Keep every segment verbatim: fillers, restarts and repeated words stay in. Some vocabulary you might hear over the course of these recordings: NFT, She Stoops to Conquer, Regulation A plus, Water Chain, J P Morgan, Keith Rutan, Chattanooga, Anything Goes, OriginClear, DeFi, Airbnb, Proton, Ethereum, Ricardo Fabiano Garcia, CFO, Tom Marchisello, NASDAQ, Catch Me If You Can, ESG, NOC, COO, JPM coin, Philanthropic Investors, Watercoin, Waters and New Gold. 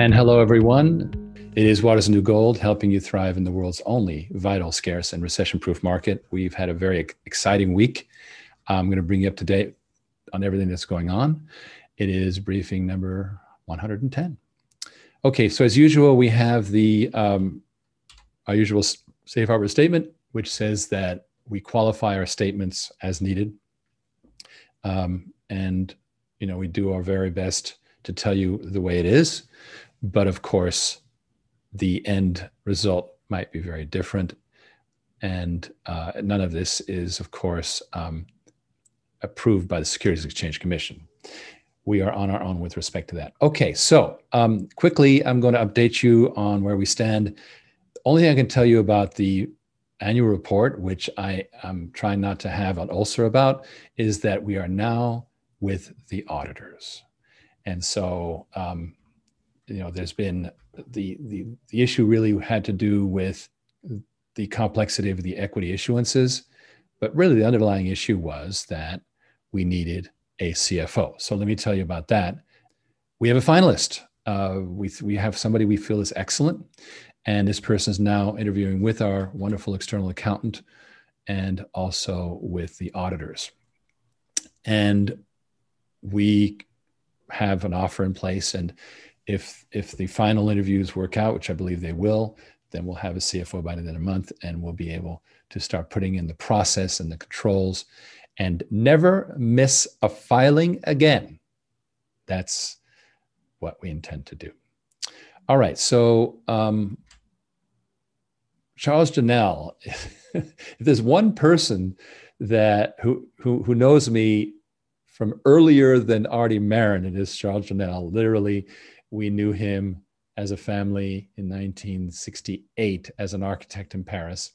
And hello, everyone. It is Waters and New Gold, helping you thrive in the world's only vital, scarce, and recession-proof market. We've had a very exciting week. I'm going to bring you up to date on everything that's going on. It is briefing number one hundred ten. Okay, so as usual, we have the um, our usual safe harbor statement, which says that we qualify our statements as needed. Um, and, you know, we do our very best to tell you the way it is. But of course, the end result might be very different. And uh, none of this is, of course, um, approved by the Securities and Exchange Commission. We are on our own with respect to that. Okay, so um, quickly, I'm going to update you on where we stand. The only thing I can tell you about the annual report, which I am trying not to have an ulcer about, is that we are now with the auditors. And so, um, you know, there's been the, the, the issue really had to do with the complexity of the equity issuances, but really the underlying issue was that we needed a C F O. So let me tell you about that. We have a finalist. Uh, we, we have somebody we feel is excellent. And this person is now interviewing with our wonderful external accountant and also with the auditors. And we have an offer in place. And if if the final interviews work out, which I believe they will, then we'll have a C F O by the end of the month, and we'll be able to start putting in the process and the controls and never miss a filing again. That's what we intend to do. All right. So um, Charles Janelle, if there's one person that who, who, who knows me from earlier than Artie Marin, it is Charles Janelle. Literally, we knew him as a family in nineteen sixty-eight as an architect in Paris.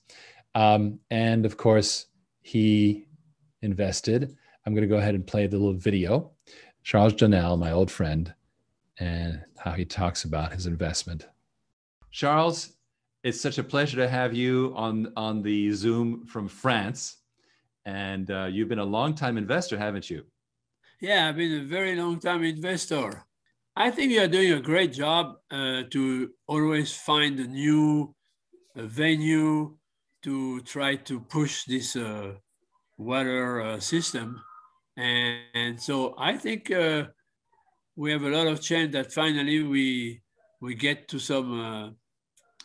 Um, and of course, he invested. I'm going to go ahead and play the little video. Charles Janelle, my old friend, and how he talks about his investment. Charles, it's such a pleasure to have you on, on the Zoom from France. And uh, you've been a long-time investor, haven't you? Yeah, I've been a very long-time investor. I think you are doing a great job uh, to always find a new uh, venue to try to push this uh, water uh, system. And, and so I think uh, we have a lot of chance that finally we, we get to some uh,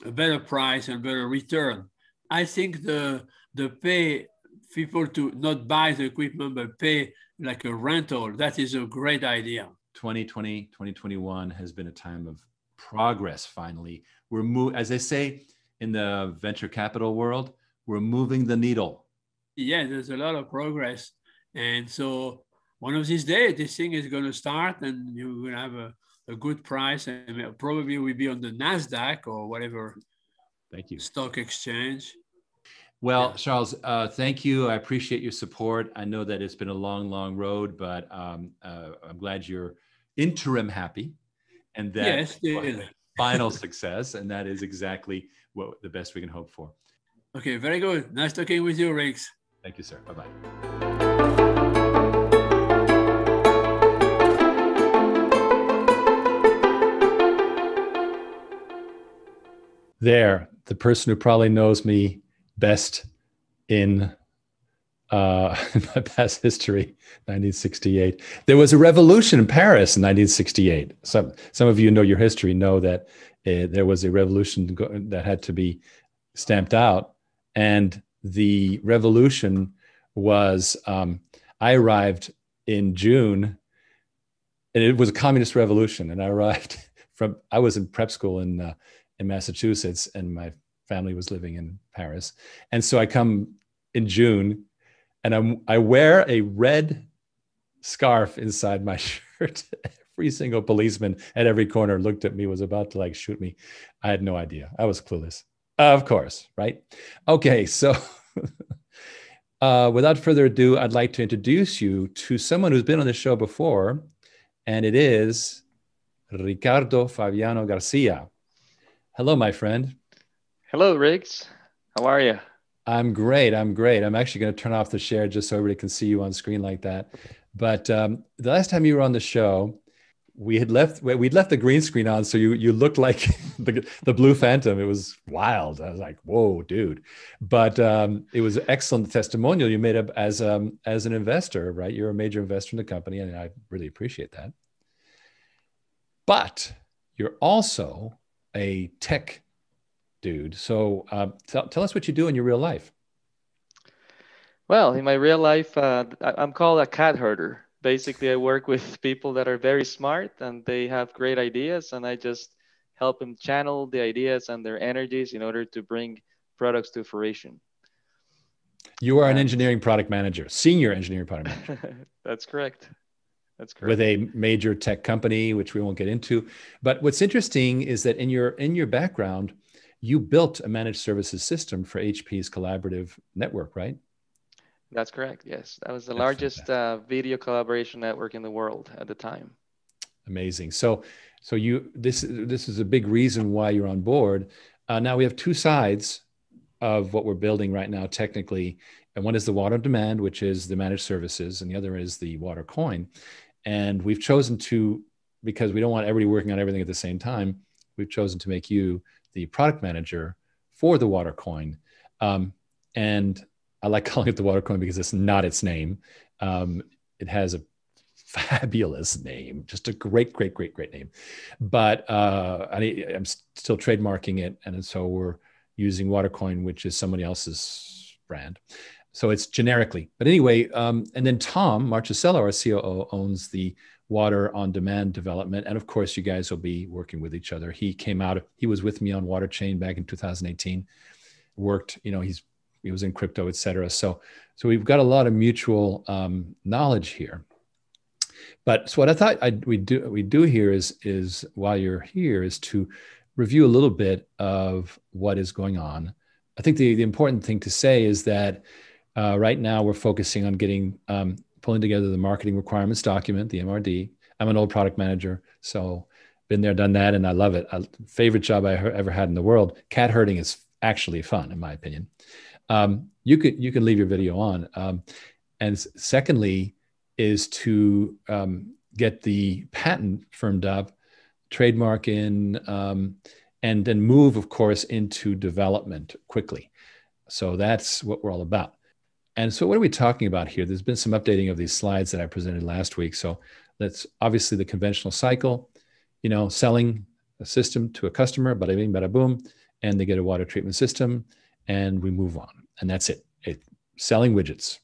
a better price and better return. I think the, the pay people to not buy the equipment, but pay like a rental. That is a great idea. twenty twenty, twenty twenty-one has been a time of progress. Finally, we're moving, as they say in the venture capital world, we're moving the needle. Yeah, there's a lot of progress. And so one of these days, this thing is going to start and you will have a, a good price, and probably we'll be on the NASDAQ or whatever. Thank you. Stock exchange. Well, Charles, uh, thank you. I appreciate your support. I know that it's been a long, long road, but um, uh, I'm glad you're interim happy, and that yes, yeah. final success, and that is exactly what the best we can hope for. Okay, very good. Nice talking with you, Riggs. Thank you, sir. Bye-bye. There, the person who probably knows me best in, uh, in my past history, nineteen sixty-eight. There was a revolution in Paris in nineteen sixty-eight. Some, some of you know your history, know that uh, there was a revolution that had to be stamped out. And the revolution was, um, I arrived in June, and it was a communist revolution. And I arrived from, I was in prep school in, uh, in Massachusetts, and my family was living in Paris. And so I come in June, and I'm, I wear a red scarf inside my shirt. Every single policeman at every corner looked at me, was about to like shoot me. I had no idea. I was clueless. Uh, of course, right? Okay, so uh, without further ado, I'd like to introduce you to someone who's been on the show before, and it is Ricardo Fabiano Garcia. Hello, my friend. Hello, Riggs. How are you? I'm great. I'm great. I'm actually going to turn off the share just so everybody can see you on screen like that. But um, the last time you were on the show, we had left, we'd left the green screen on. So you, you looked like the, the Blue Phantom. It was wild. I was like, whoa, dude. But um, it was an excellent testimonial you made up as, um, as an investor, right? You're a major investor in the company. And I really appreciate that. But you're also a tech dude. So uh, t- tell us what you do in your real life. Well, in my real life, uh, I'm called a cat herder. Basically, I work with people that are very smart and they have great ideas, and I just help them channel the ideas and their energies in order to bring products to fruition. You are an engineering product manager, senior engineering product manager. That's correct. That's correct. With a major tech company, which we won't get into. But what's interesting is that in your in your background, you built a managed services system for H P's collaborative network, right? That's correct. Yes. That was the That's largest uh, video collaboration network in the world at the time. Amazing. So, so you, this, this is a big reason why you're on board. Uh, now we have two sides of what we're building right now, technically. And one is the water demand, which is the managed services. And the other is the water coin. And we've chosen to, because we don't want everybody working on everything at the same time, we've chosen to make you the product manager for the water coin. Um, and I like calling it the Watercoin because it's not its name. Um, it has a fabulous name, just a great, great, great, great name. But uh, I, I'm still trademarking it. And so we're using Watercoin, which is somebody else's brand. So it's generically. But anyway, um, and then Tom Marchisello, our C O O, owns the Water on Demand development. And of course, you guys will be working with each other. He came out, he was with me on Water Chain back in two thousand eighteen, worked, you know, he's he was in crypto, et cetera. So, so we've got a lot of mutual um, knowledge here. But so what I thought I'd, we do we do here is, is while you're here is to review a little bit of what is going on. I think the, the important thing to say is that uh, right now we're focusing on getting, um, pulling together the marketing requirements document, the M R D. I'm an old product manager, so been there, done that, and I love it. I, favorite job I ever had in the world. Cat herding is actually fun, in my opinion. Um, you could, you can leave your video on. Um, and secondly is to, um, get the patent firmed up, trademark in, um, and then move, of course, into development quickly. So that's what we're all about. And so what are we talking about here? There's been some updating of these slides that I presented last week. So that's obviously the conventional cycle, you know, selling a system to a customer, bada bing, bada boom, and they get a water treatment system and we move on. And that's it. It selling widgets,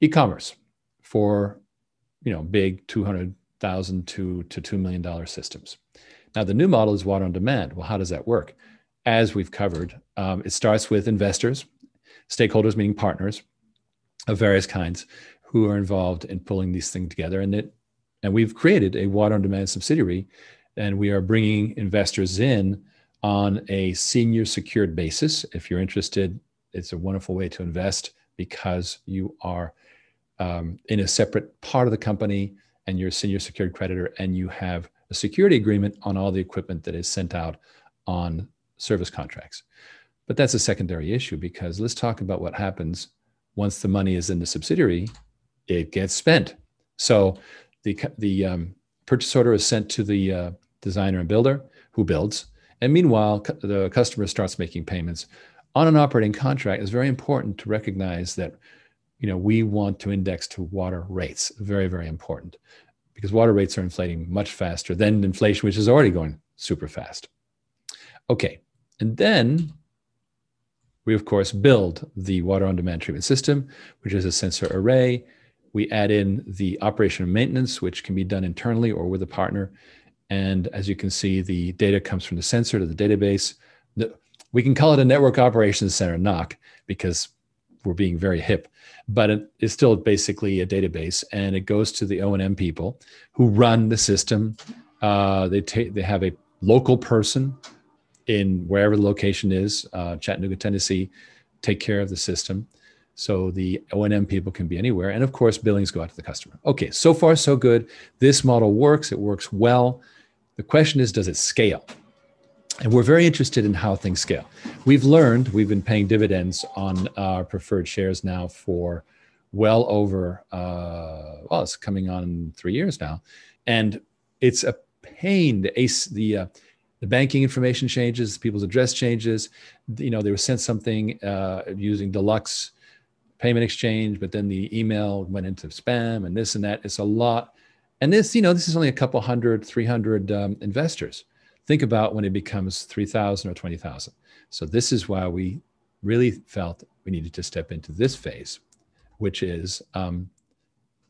e-commerce for, you know, big two hundred thousand to, to two million dollars systems. Now the new model is water on demand. Well, how does that work? As we've covered, um, it starts with investors, stakeholders, meaning partners of various kinds who are involved in pulling these things together. And it, and we've created a water on demand subsidiary, and we are bringing investors in on a senior secured basis. If you're interested, it's a wonderful way to invest because you are um, in a separate part of the company and you're a senior secured creditor, and you have a security agreement on all the equipment that is sent out on service contracts. But that's a secondary issue, because let's talk about what happens once the money is in the subsidiary. It gets spent. So the, the um, purchase order is sent to the uh, designer and builder who builds. And meanwhile, cu- the customer starts making payments. On an operating contract, it's very important to recognize that, you know, we want to index to water rates. Very, very important, because water rates are inflating much faster than inflation, which is already going super fast. Okay, and then we, of course, build the water on demand treatment system, which is a sensor array. We add in the operation and maintenance, which can be done internally or with a partner. And as you can see, the data comes from the sensor to the database. The, We can call it a network operations center, N O C, because we're being very hip, but it is still basically a database, and it goes to the O and M people who run the system. Uh, they take, they have a local person in wherever the location is, uh, Chattanooga, Tennessee, take care of the system. So the O and M people can be anywhere. And of course, billings go out to the customer. Okay, so far so good. This model works, it works well. The question is, does it scale? And we're very interested in how things scale. We've learned, we've been paying dividends on our preferred shares now for well over, uh, well, it's coming on three years now. And it's a pain. The ace, the uh, the banking information changes, people's address changes. You know, they were sent something uh, using Deluxe Payment Exchange, but then the email went into spam and this and that. It's a lot. And this, you know, this is only a couple hundred, three hundred um, investors. Think about when it becomes three thousand or twenty thousand. So this is why we really felt we needed to step into this phase, which is, um,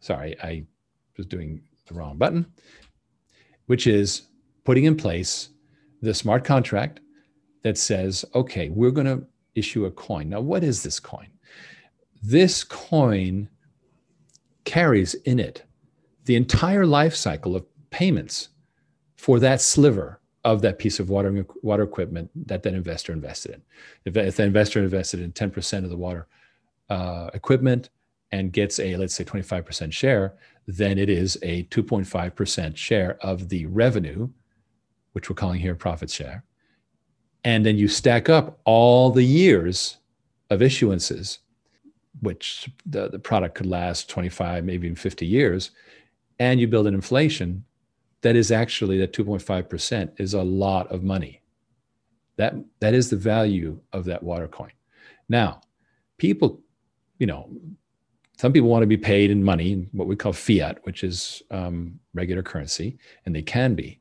sorry, I was doing the wrong button, which is putting in place the smart contract that says, okay, we're going to issue a coin. Now, what is this coin? This coin carries in it the entire life cycle of payments for that sliver of that piece of water, water equipment that that investor invested in. If, if the investor invested in ten percent of the water uh, equipment and gets a, let's say, twenty-five percent share, then it is a two point five percent share of the revenue, which we're calling here profit share. And then you stack up all the years of issuances, which the, the product could last twenty-five, maybe even fifty years. And you build an inflation that is actually, that two point five percent is a lot of money. That, that is the value of that water coin. Now, people, you know, some people want to be paid in money, in what we call fiat, which is um, regular currency, and they can be,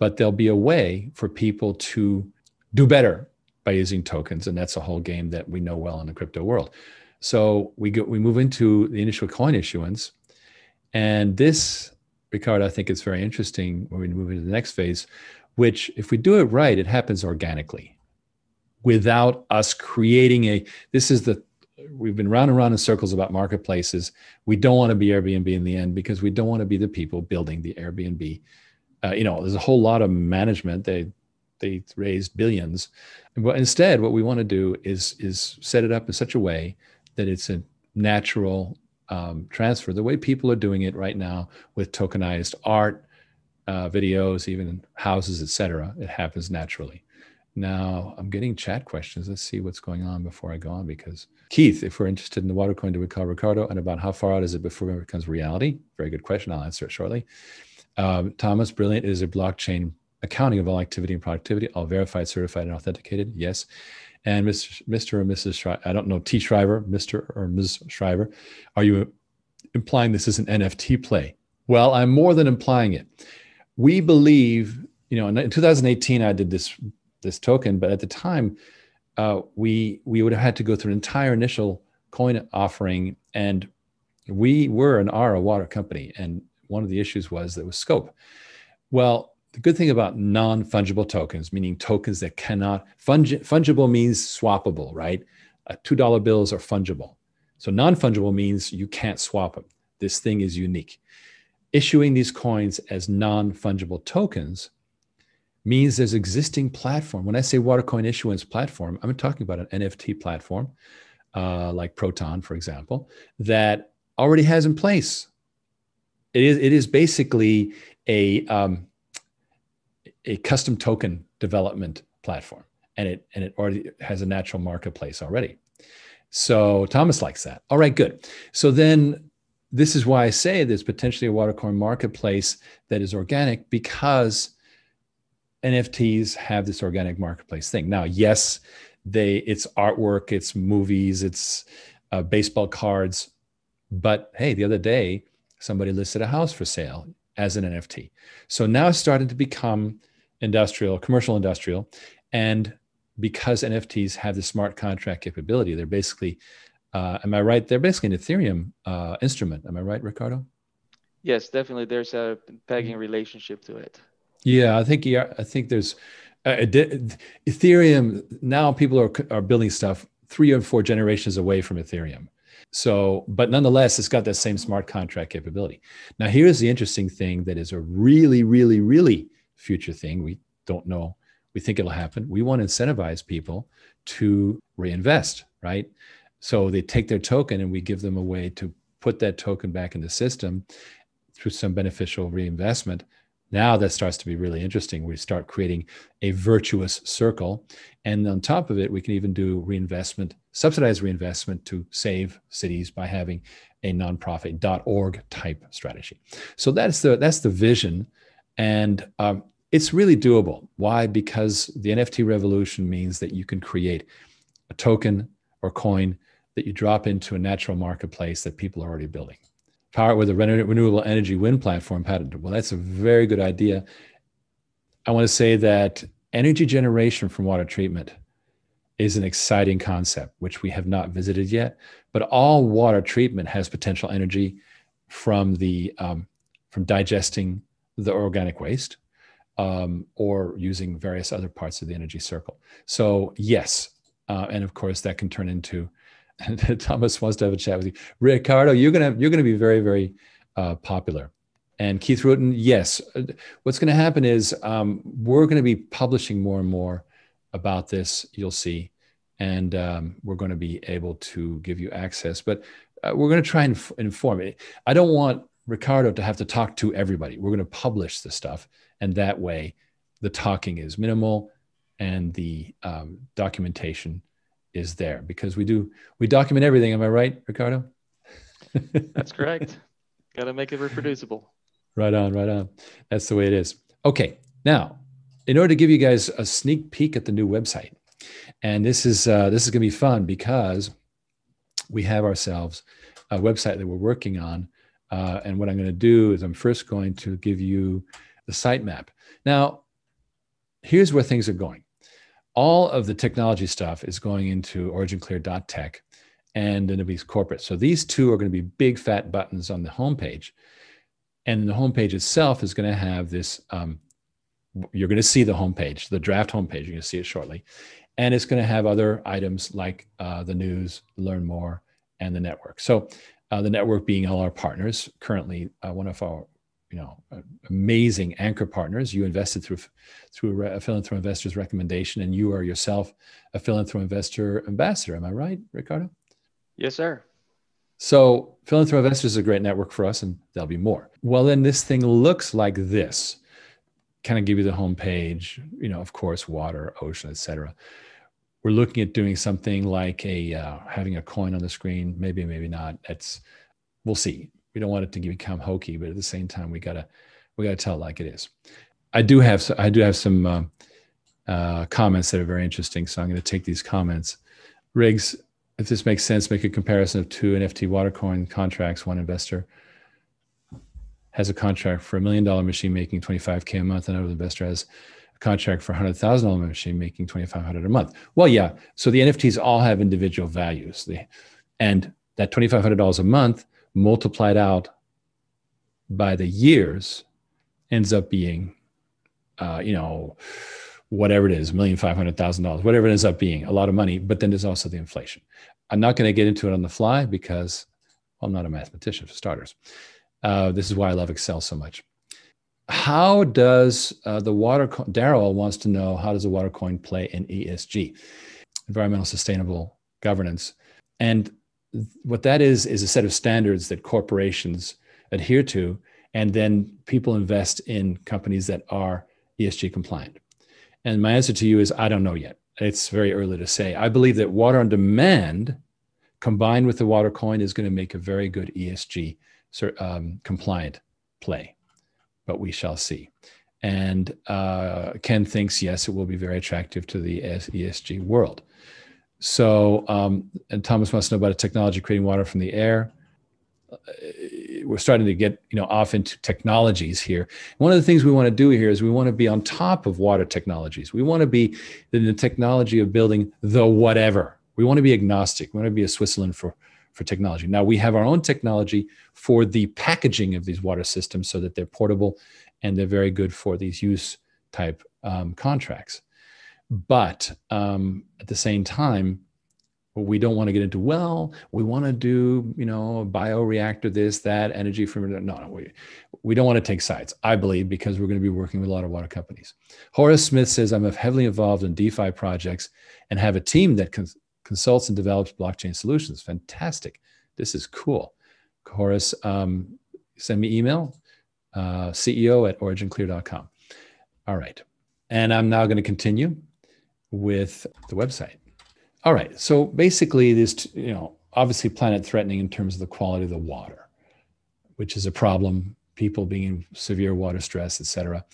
but there'll be a way for people to do better by using tokens. And that's a whole game that we know well in the crypto world. So we go, we move into the initial coin issuance. And this, Ricardo, I think it's very interesting when we move into the next phase, which if we do it right, it happens organically without us creating a, this is the, we've been round and round in circles about marketplaces. We don't want to be Airbnb in the end because we don't want to be the people building the Airbnb. Uh, you know, there's a whole lot of management. They, they raised billions. But instead, what we want to do is, is set it up in such a way that it's a natural Um, transfer, the way people are doing it right now with tokenized art, uh, videos, even houses, et cetera. It happens naturally. Now I'm getting chat questions. Let's see what's going on before I go on, because Keith, if we're interested in the water coin, do we call Ricardo? And about how far out is it before it becomes reality? Very good question. I'll answer it shortly. Um, Thomas, brilliant. It is a blockchain accounting of all activity and productivity, all verified, certified, and authenticated. Yes. And Mister Mister or Missus Shriver, I don't know, T. Shriver, Mister or Miz Shriver, are you implying this is an N F T play? Well, I'm more than implying it. We believe, you know, in two thousand eighteen, I did this this token, but at the time, uh, we we would have had to go through an entire initial coin offering, and we were and are a water company, and one of the issues was there was scope. Well, the good thing about non-fungible tokens, meaning tokens that cannot, fungi, fungible means swappable, right? Uh, two dollar bills are fungible. So non-fungible means you can't swap them. This thing is unique. Issuing these coins as non-fungible tokens means there's existing platform. When I say Watercoin issuance platform, I'm talking about an N F T platform, uh, like Proton, for example, that already has in place. It is, it is basically a... Um, a custom token development platform, and it and it already has a natural marketplace already. So Thomas likes that. All right, good. So then this is why I say there's potentially a Watercoin marketplace that is organic, because N F Ts have this organic marketplace thing. Now, yes, they it's artwork, it's movies, it's uh, baseball cards, but hey, the other day somebody listed a house for sale as an N F T. So now it's starting to become industrial, commercial industrial. And because N F Ts have the smart contract capability, they're basically, uh, am I right? They're basically an Ethereum uh, instrument. Am I right, Ricardo? Yes, definitely. There's a pegging relationship to it. Yeah, I think yeah, I think there's uh, Ethereum. Now people are, are building stuff three or four generations away from Ethereum. So, but nonetheless, it's got that same smart contract capability. Now, here's the interesting thing that is a really, really, really future thing. We don't know. We think it'll happen. We want to incentivize people to reinvest, right? So they take their token and we give them a way to put that token back in the system through some beneficial reinvestment. Now that starts to be really interesting. We start creating a virtuous circle. And on top of it, we can even do reinvestment, subsidized reinvestment to save cities by having a nonprofit dot org type strategy. So that's the, that's the vision. And um, it's really doable. Why? Because the N F T revolution means that you can create a token or coin that you drop into a natural marketplace that people are already building. Power it with a renew renewable energy wind platform patent. Well, that's a very good idea. I want to say that energy generation from water treatment is an exciting concept, which we have not visited yet, but all water treatment has potential energy from the um, from digesting the organic waste um, or using various other parts of the energy circle. So yes, uh, and of course that can turn into, and Thomas wants to have a chat with you. Ricardo, you're gonna you're gonna be very, very uh, popular. And Keith Rutan, yes. What's gonna happen is um, we're gonna be publishing more and more about this, you'll see. And um, we're gonna be able to give you access, but uh, we're gonna try and inform it. I don't want Ricardo to have to talk to everybody. We're gonna publish the stuff. And that way the talking is minimal and the um, documentation is there, because we do, we document everything. Am I right, Ricardo? That's correct. Got to make it reproducible. Right on, right on. That's the way it is. Okay. Now, in order to give you guys a sneak peek at the new website, and this is, uh, this is going to be fun because we have ourselves a website that we're working on. Uh, and what I'm going to do is I'm first going to give you the sitemap. Now, here's where things are going. All of the technology stuff is going into origin clear dot tech and then it'll be corporate. So these two are going to be big fat buttons on the homepage. And the homepage itself is going to have this, um, you're going to see the homepage, the draft homepage, you're going to see it shortly. And it's going to have other items like uh, the news, learn more, and the network. So uh, the network being all our partners, currently uh, one of our you know, amazing anchor partners. You invested through, through a Philanthropic Investors recommendation, and you are yourself a Philanthropic Investor ambassador. Am I right, Ricardo? Yes, sir. So Philanthropic Investors is a great network for us, and there'll be more. Well, then this thing looks like this. Kind of give you the homepage, you know, of course, water, ocean, et cetera. We're looking at doing something like a, uh, having a coin on the screen, maybe, maybe not. That's, we'll see. We don't want it to become hokey, but at the same time, we gotta we gotta tell it like it is. I do have I do have some uh, uh, comments that are very interesting, so I'm going to take these comments. Riggs, if this makes sense, make a comparison of two N F T Watercoin contracts. One investor has a contract for a million dollar machine making twenty-five K a month, and another investor has a contract for a hundred thousand dollar machine making twenty-five hundred a month. Well, yeah. So the N F Ts all have individual values, they, and that twenty-five hundred dollars a month multiplied out by the years ends up being, uh, you know, whatever it is, one million five hundred thousand dollars, whatever it ends up being, a lot of money. But then there's also the inflation. I'm not going to get into it on the fly because well, I'm not a mathematician for starters. Uh, this is why I love Excel so much. How does uh, the water, Daryl wants to know, how does the water coin play in E S G, environmental sustainable governance? And what that is, is a set of standards that corporations adhere to, and then people invest in companies that are E S G compliant. And my answer to you is, I don't know yet. It's very early to say. I believe that water on demand combined with the water coin is going to make a very good E S G um, compliant play, but we shall see. And uh, Ken thinks, yes, it will be very attractive to the E S G world. So, um, and Thomas wants to know about a technology creating water from the air. Uh, we're starting to get, you know, off into technologies here. One of the things we want to do here is we want to be on top of water technologies. We want to be in the technology of building the whatever. We want to be agnostic. We want to be a Switzerland for, for technology. Now, we have our own technology for the packaging of these water systems so that they're portable and they're very good for these use type um, contracts. But um, at the same time, we don't want to get into, well, we want to do, you know, bioreactor, this, that, energy from, no, no, we, we don't want to take sides, I believe, because we're going to be working with a lot of water companies. Horace Smith says, I'm heavily involved in DeFi projects and have a team that cons consults and develops blockchain solutions. Fantastic. This is cool. Horace, um, send me email, uh, C E O at origin clear dot com. All right. And I'm now going to continue with the website. All right, so basically this, you know, obviously planet threatening in terms of the quality of the water, which is a problem people being in severe water stress, et cetera.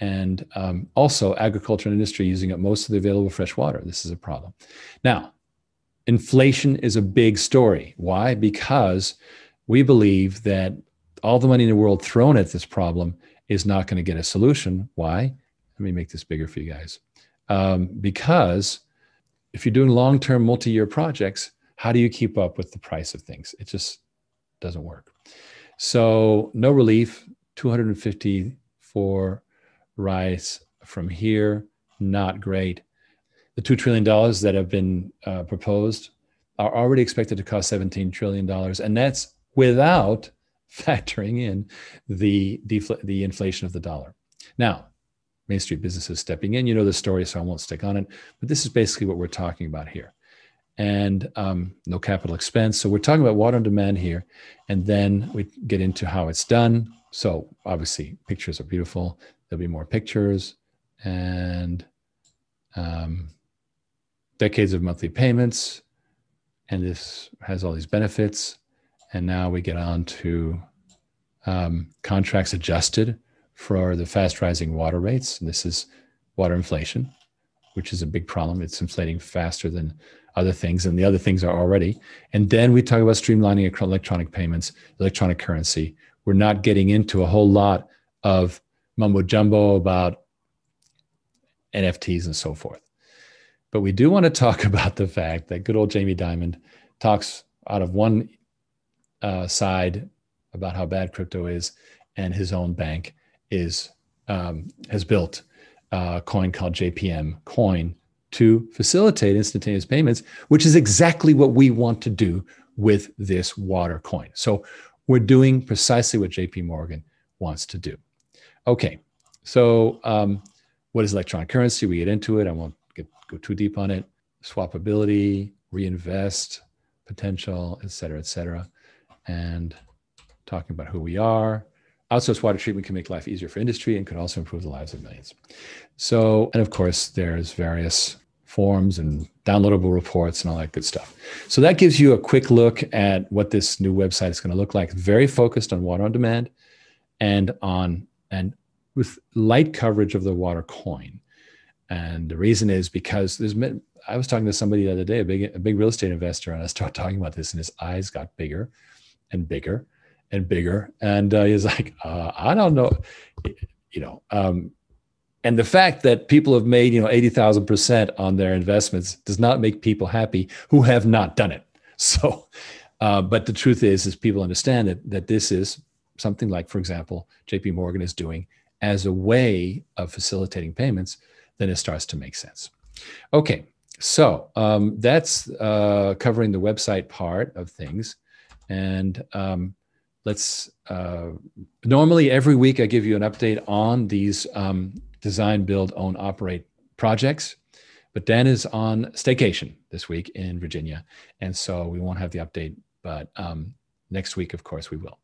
And um, also agriculture and industry using up most of the available fresh water. This is a problem. Now, inflation is a big story. Why? Because we believe that all the money in the world thrown at this problem is not going to get a solution. Why? Let me make this bigger for you guys. Um, because if you're doing long-term multi-year projects, how do you keep up with the price of things? It just doesn't work. So no relief, two hundred fifty for rice from here, not great. The two trillion dollars that have been uh, proposed are already expected to cost seventeen trillion dollars. And that's without factoring in the, defl the inflation of the dollar. Now, Main Street businesses stepping in, you know the story, so I won't stick on it, but this is basically what we're talking about here. And um, no capital expense. So we're talking about water on demand here, and then we get into how it's done. So obviously pictures are beautiful. There'll be more pictures and um, decades of monthly payments. And this has all these benefits. And now we get on to um, contracts adjusted for the fast rising water rates. And this is water inflation, which is a big problem. It's inflating faster than other things, and the other things are already. And then we talk about streamlining electronic payments, electronic currency. We're not getting into a whole lot of mumbo jumbo about N F Ts and so forth. But we do want to talk about the fact that good old Jamie Dimon talks out of one uh, side about how bad crypto is, and his own bank is um, has built a coin called J P M coin to facilitate instantaneous payments, which is exactly what we want to do with this water coin. So we're doing precisely what J P Morgan wants to do. Okay, so um, what is electronic currency? We get into it. I won't get, go too deep on it. Swappability, reinvest, potential, et cetera, et cetera. And talking about who we are. Outsourced water treatment can make life easier for industry and could also improve the lives of millions. So, and of course, there's various forms and downloadable reports and all that good stuff. So that gives you a quick look at what this new website is going to look like. Very focused on water on demand and on and with light coverage of the water coin. And the reason is because there's, I was talking to somebody the other day, a big, a big real estate investor, and I started talking about this, and his eyes got bigger and bigger and bigger. And uh, he's like, uh, I don't know, you know, um, and the fact that people have made, you know, eighty thousand percent on their investments does not make people happy who have not done it. So, uh, but the truth is, is people understand that, that this is something like, for example, J P Morgan is doing as a way of facilitating payments, then it starts to make sense. Okay, so um, that's uh, covering the website part of things. And um, let's, uh, normally every week I give you an update on these um, design, build, own, operate projects, but Dan is on staycation this week in Virginia. And so we won't have the update, but um, next week, of course, we will.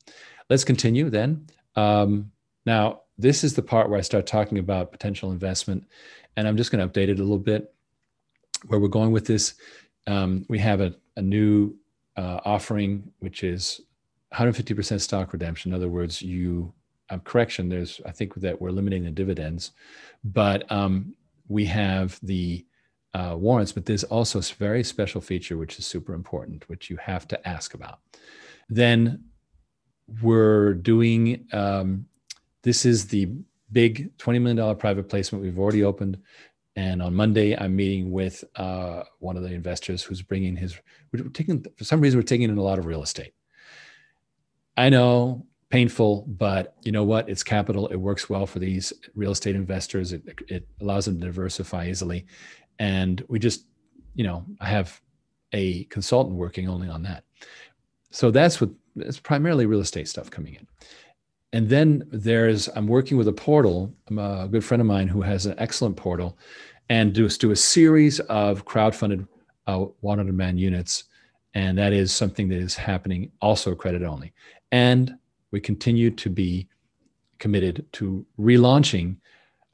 Let's continue then. Um, now, this is the part where I start talking about potential investment, and I'm just going to update it a little bit where we're going with this. Um, we have a, a new uh, offering, which is one hundred fifty percent stock redemption. In other words, you, um, correction, there's, I think that we're limiting the dividends, but um, we have the uh, warrants, but there's also a very special feature, which is super important, which you have to ask about. Then we're doing, um, this is the big twenty million dollar private placement we've already opened. And on Monday, I'm meeting with uh, one of the investors who's bringing his, we're taking, for some reason, we're taking in a lot of real estate. I know, painful, but you know what? It's capital. It works well for these real estate investors. It, it allows them to diversify easily. And we just, you know, I have a consultant working only on that. So that's what, it's primarily real estate stuff coming in. And then there's, I'm working with a portal, I'm a good friend of mine who has an excellent portal, and do, do a series of crowdfunded uh, water demand units. And that is something that is happening also credit only. And we continue to be committed to relaunching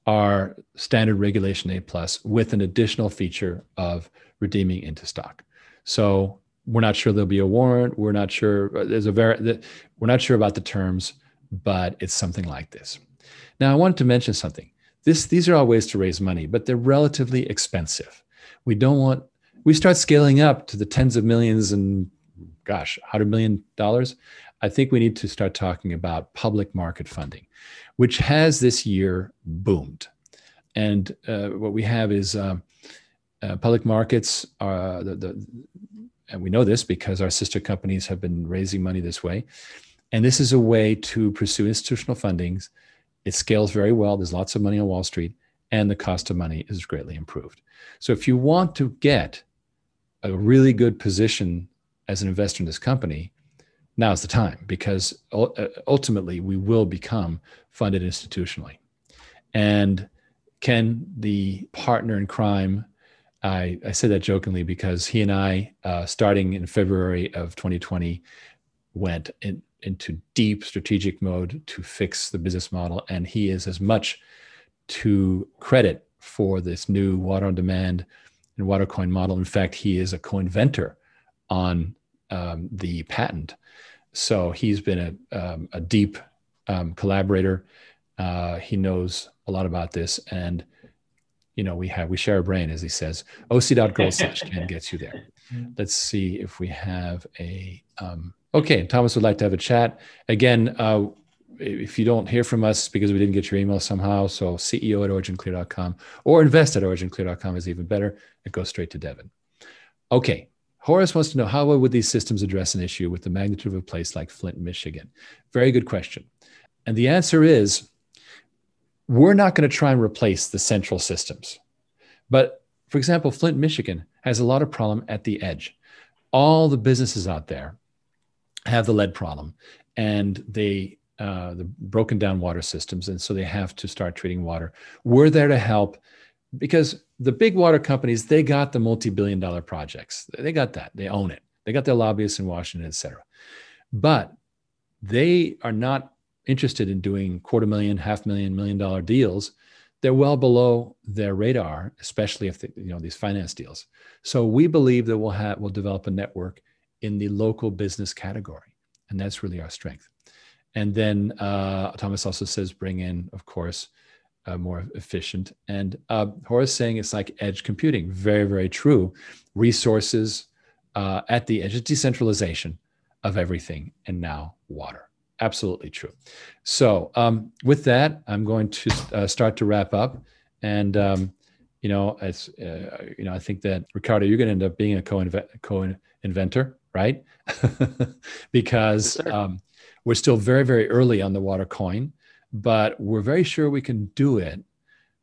our standard Regulation A plus with an additional feature of redeeming into stock. So we're not sure there'll be a warrant. We're not sure there's a very, we're not sure about the terms, but it's something like this. Now, I wanted to mention something. This, these are all ways to raise money, but they're relatively expensive. We don't want, we start scaling up to the tens of millions and gosh, one hundred million dollars. I think we need to start talking about public market funding, which has this year boomed. And uh, what we have is um, uh, public markets, are the, the, and we know this because our sister companies have been raising money this way. And this is a way to pursue institutional fundings. It scales very well. There's lots of money on Wall Street, and the cost of money is greatly improved. So if you want to get a really good position as an investor in this company, now's the time, because ultimately we will become funded institutionally. And Ken, the partner in crime, I, I say that jokingly because he and I, uh, starting in February of twenty twenty, went in, into deep strategic mode to fix the business model. And he is as much to credit for this new water on demand and Watercoin model. In fact, he is a co-inventor on um, the patent. So he's been a, um, a deep um, collaborator. Uh, he knows a lot about this, and you know, we have, we share a brain, as he says. O C dot girl slash can gets you there. Let's see if we have a, um, okay, Thomas would like to have a chat. Again, uh, if you don't hear from us because we didn't get your email somehow, so C E O at origin clear dot com or invest at origin clear dot com is even better. It goes straight to Devin. Okay, Horace wants to know, how would these systems address an issue with the magnitude of a place like Flint, Michigan? Very good question. And the answer is, we're not going to try and replace the central systems. But for example, Flint, Michigan has a lot of problem at the edge. All the businesses out there have the lead problem and they, uh, the broken down water systems. And so they have to start treating water. We're there to help, because the big water companies, they got the multi-billion dollar projects. They got that, they own it. They got their lobbyists in Washington, et cetera. But they are not interested in doing quarter million, half million, million dollar deals. They're well below their radar, especially if they, you know, these finance deals. So we believe that we'll have, we'll develop a network in the local business category, and that's really our strength. And then uh, Thomas also says, bring in, of course, uh, more efficient. And uh, Horace saying it's like edge computing. Very, very true. Resources uh, at the edge, it's decentralization of everything, and now water. Absolutely true. So um, with that, I'm going to uh, start to wrap up. And, um, you know, as, uh, you know, I think that, Ricardo, you're going to end up being a co-inventor, right? Because um, we're still very, very early on the water coin, but we're very sure we can do it.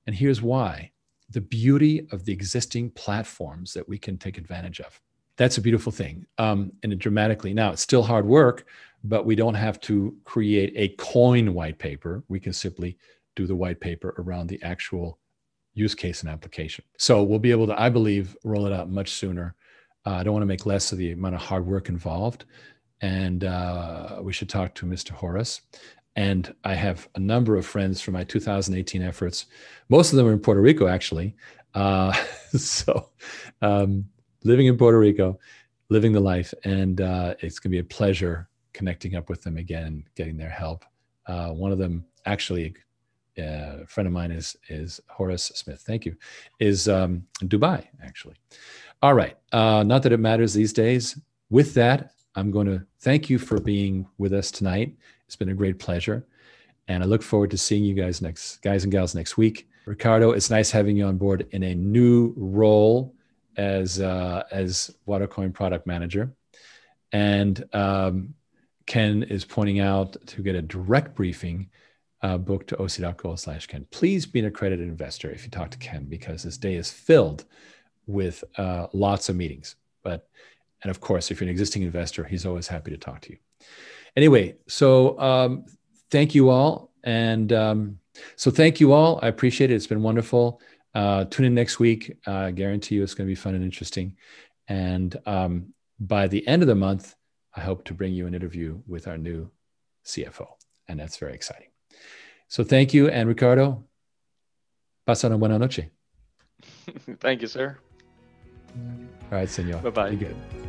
And here's why. The beauty of the existing platforms that we can take advantage of. That's a beautiful thing. Um, and it dramatically, now it's still hard work, but we don't have to create a coin white paper. We can simply do the white paper around the actual use case and application. So we'll be able to, I believe, roll it out much sooner. Uh, I don't want to make less of the amount of hard work involved. And uh, we should talk to Mister Horace. And I have a number of friends from my two thousand eighteen efforts. Most of them are in Puerto Rico, actually. Uh, so um, living in Puerto Rico, living the life. And uh, it's going to be a pleasure connecting up with them again, getting their help. Uh, one of them, actually, uh, a friend of mine is, is Horace Smith, thank you, is um, in Dubai, actually. All right, uh, not that it matters these days. With that, I'm going to thank you for being with us tonight. It's been a great pleasure. And I look forward to seeing you guys next, guys and gals next week. Ricardo, it's nice having you on board in a new role as, uh, as Watercoin product manager. And, um, Ken is pointing out to get a direct briefing uh, book to O C dot gold slash Ken. Please be an accredited investor if you talk to Ken, because this day is filled with uh, lots of meetings. But, and of course, if you're an existing investor, he's always happy to talk to you. Anyway, so um, thank you all. And um, so thank you all. I appreciate it. It's been wonderful. Uh, tune in next week. Uh, I guarantee you it's going to be fun and interesting. And um, by the end of the month, I hope to bring you an interview with our new C F O, and that's very exciting. So thank you, and Ricardo, pasa una buena noche. Thank you, sir. All right, senor. Bye-bye. Be good.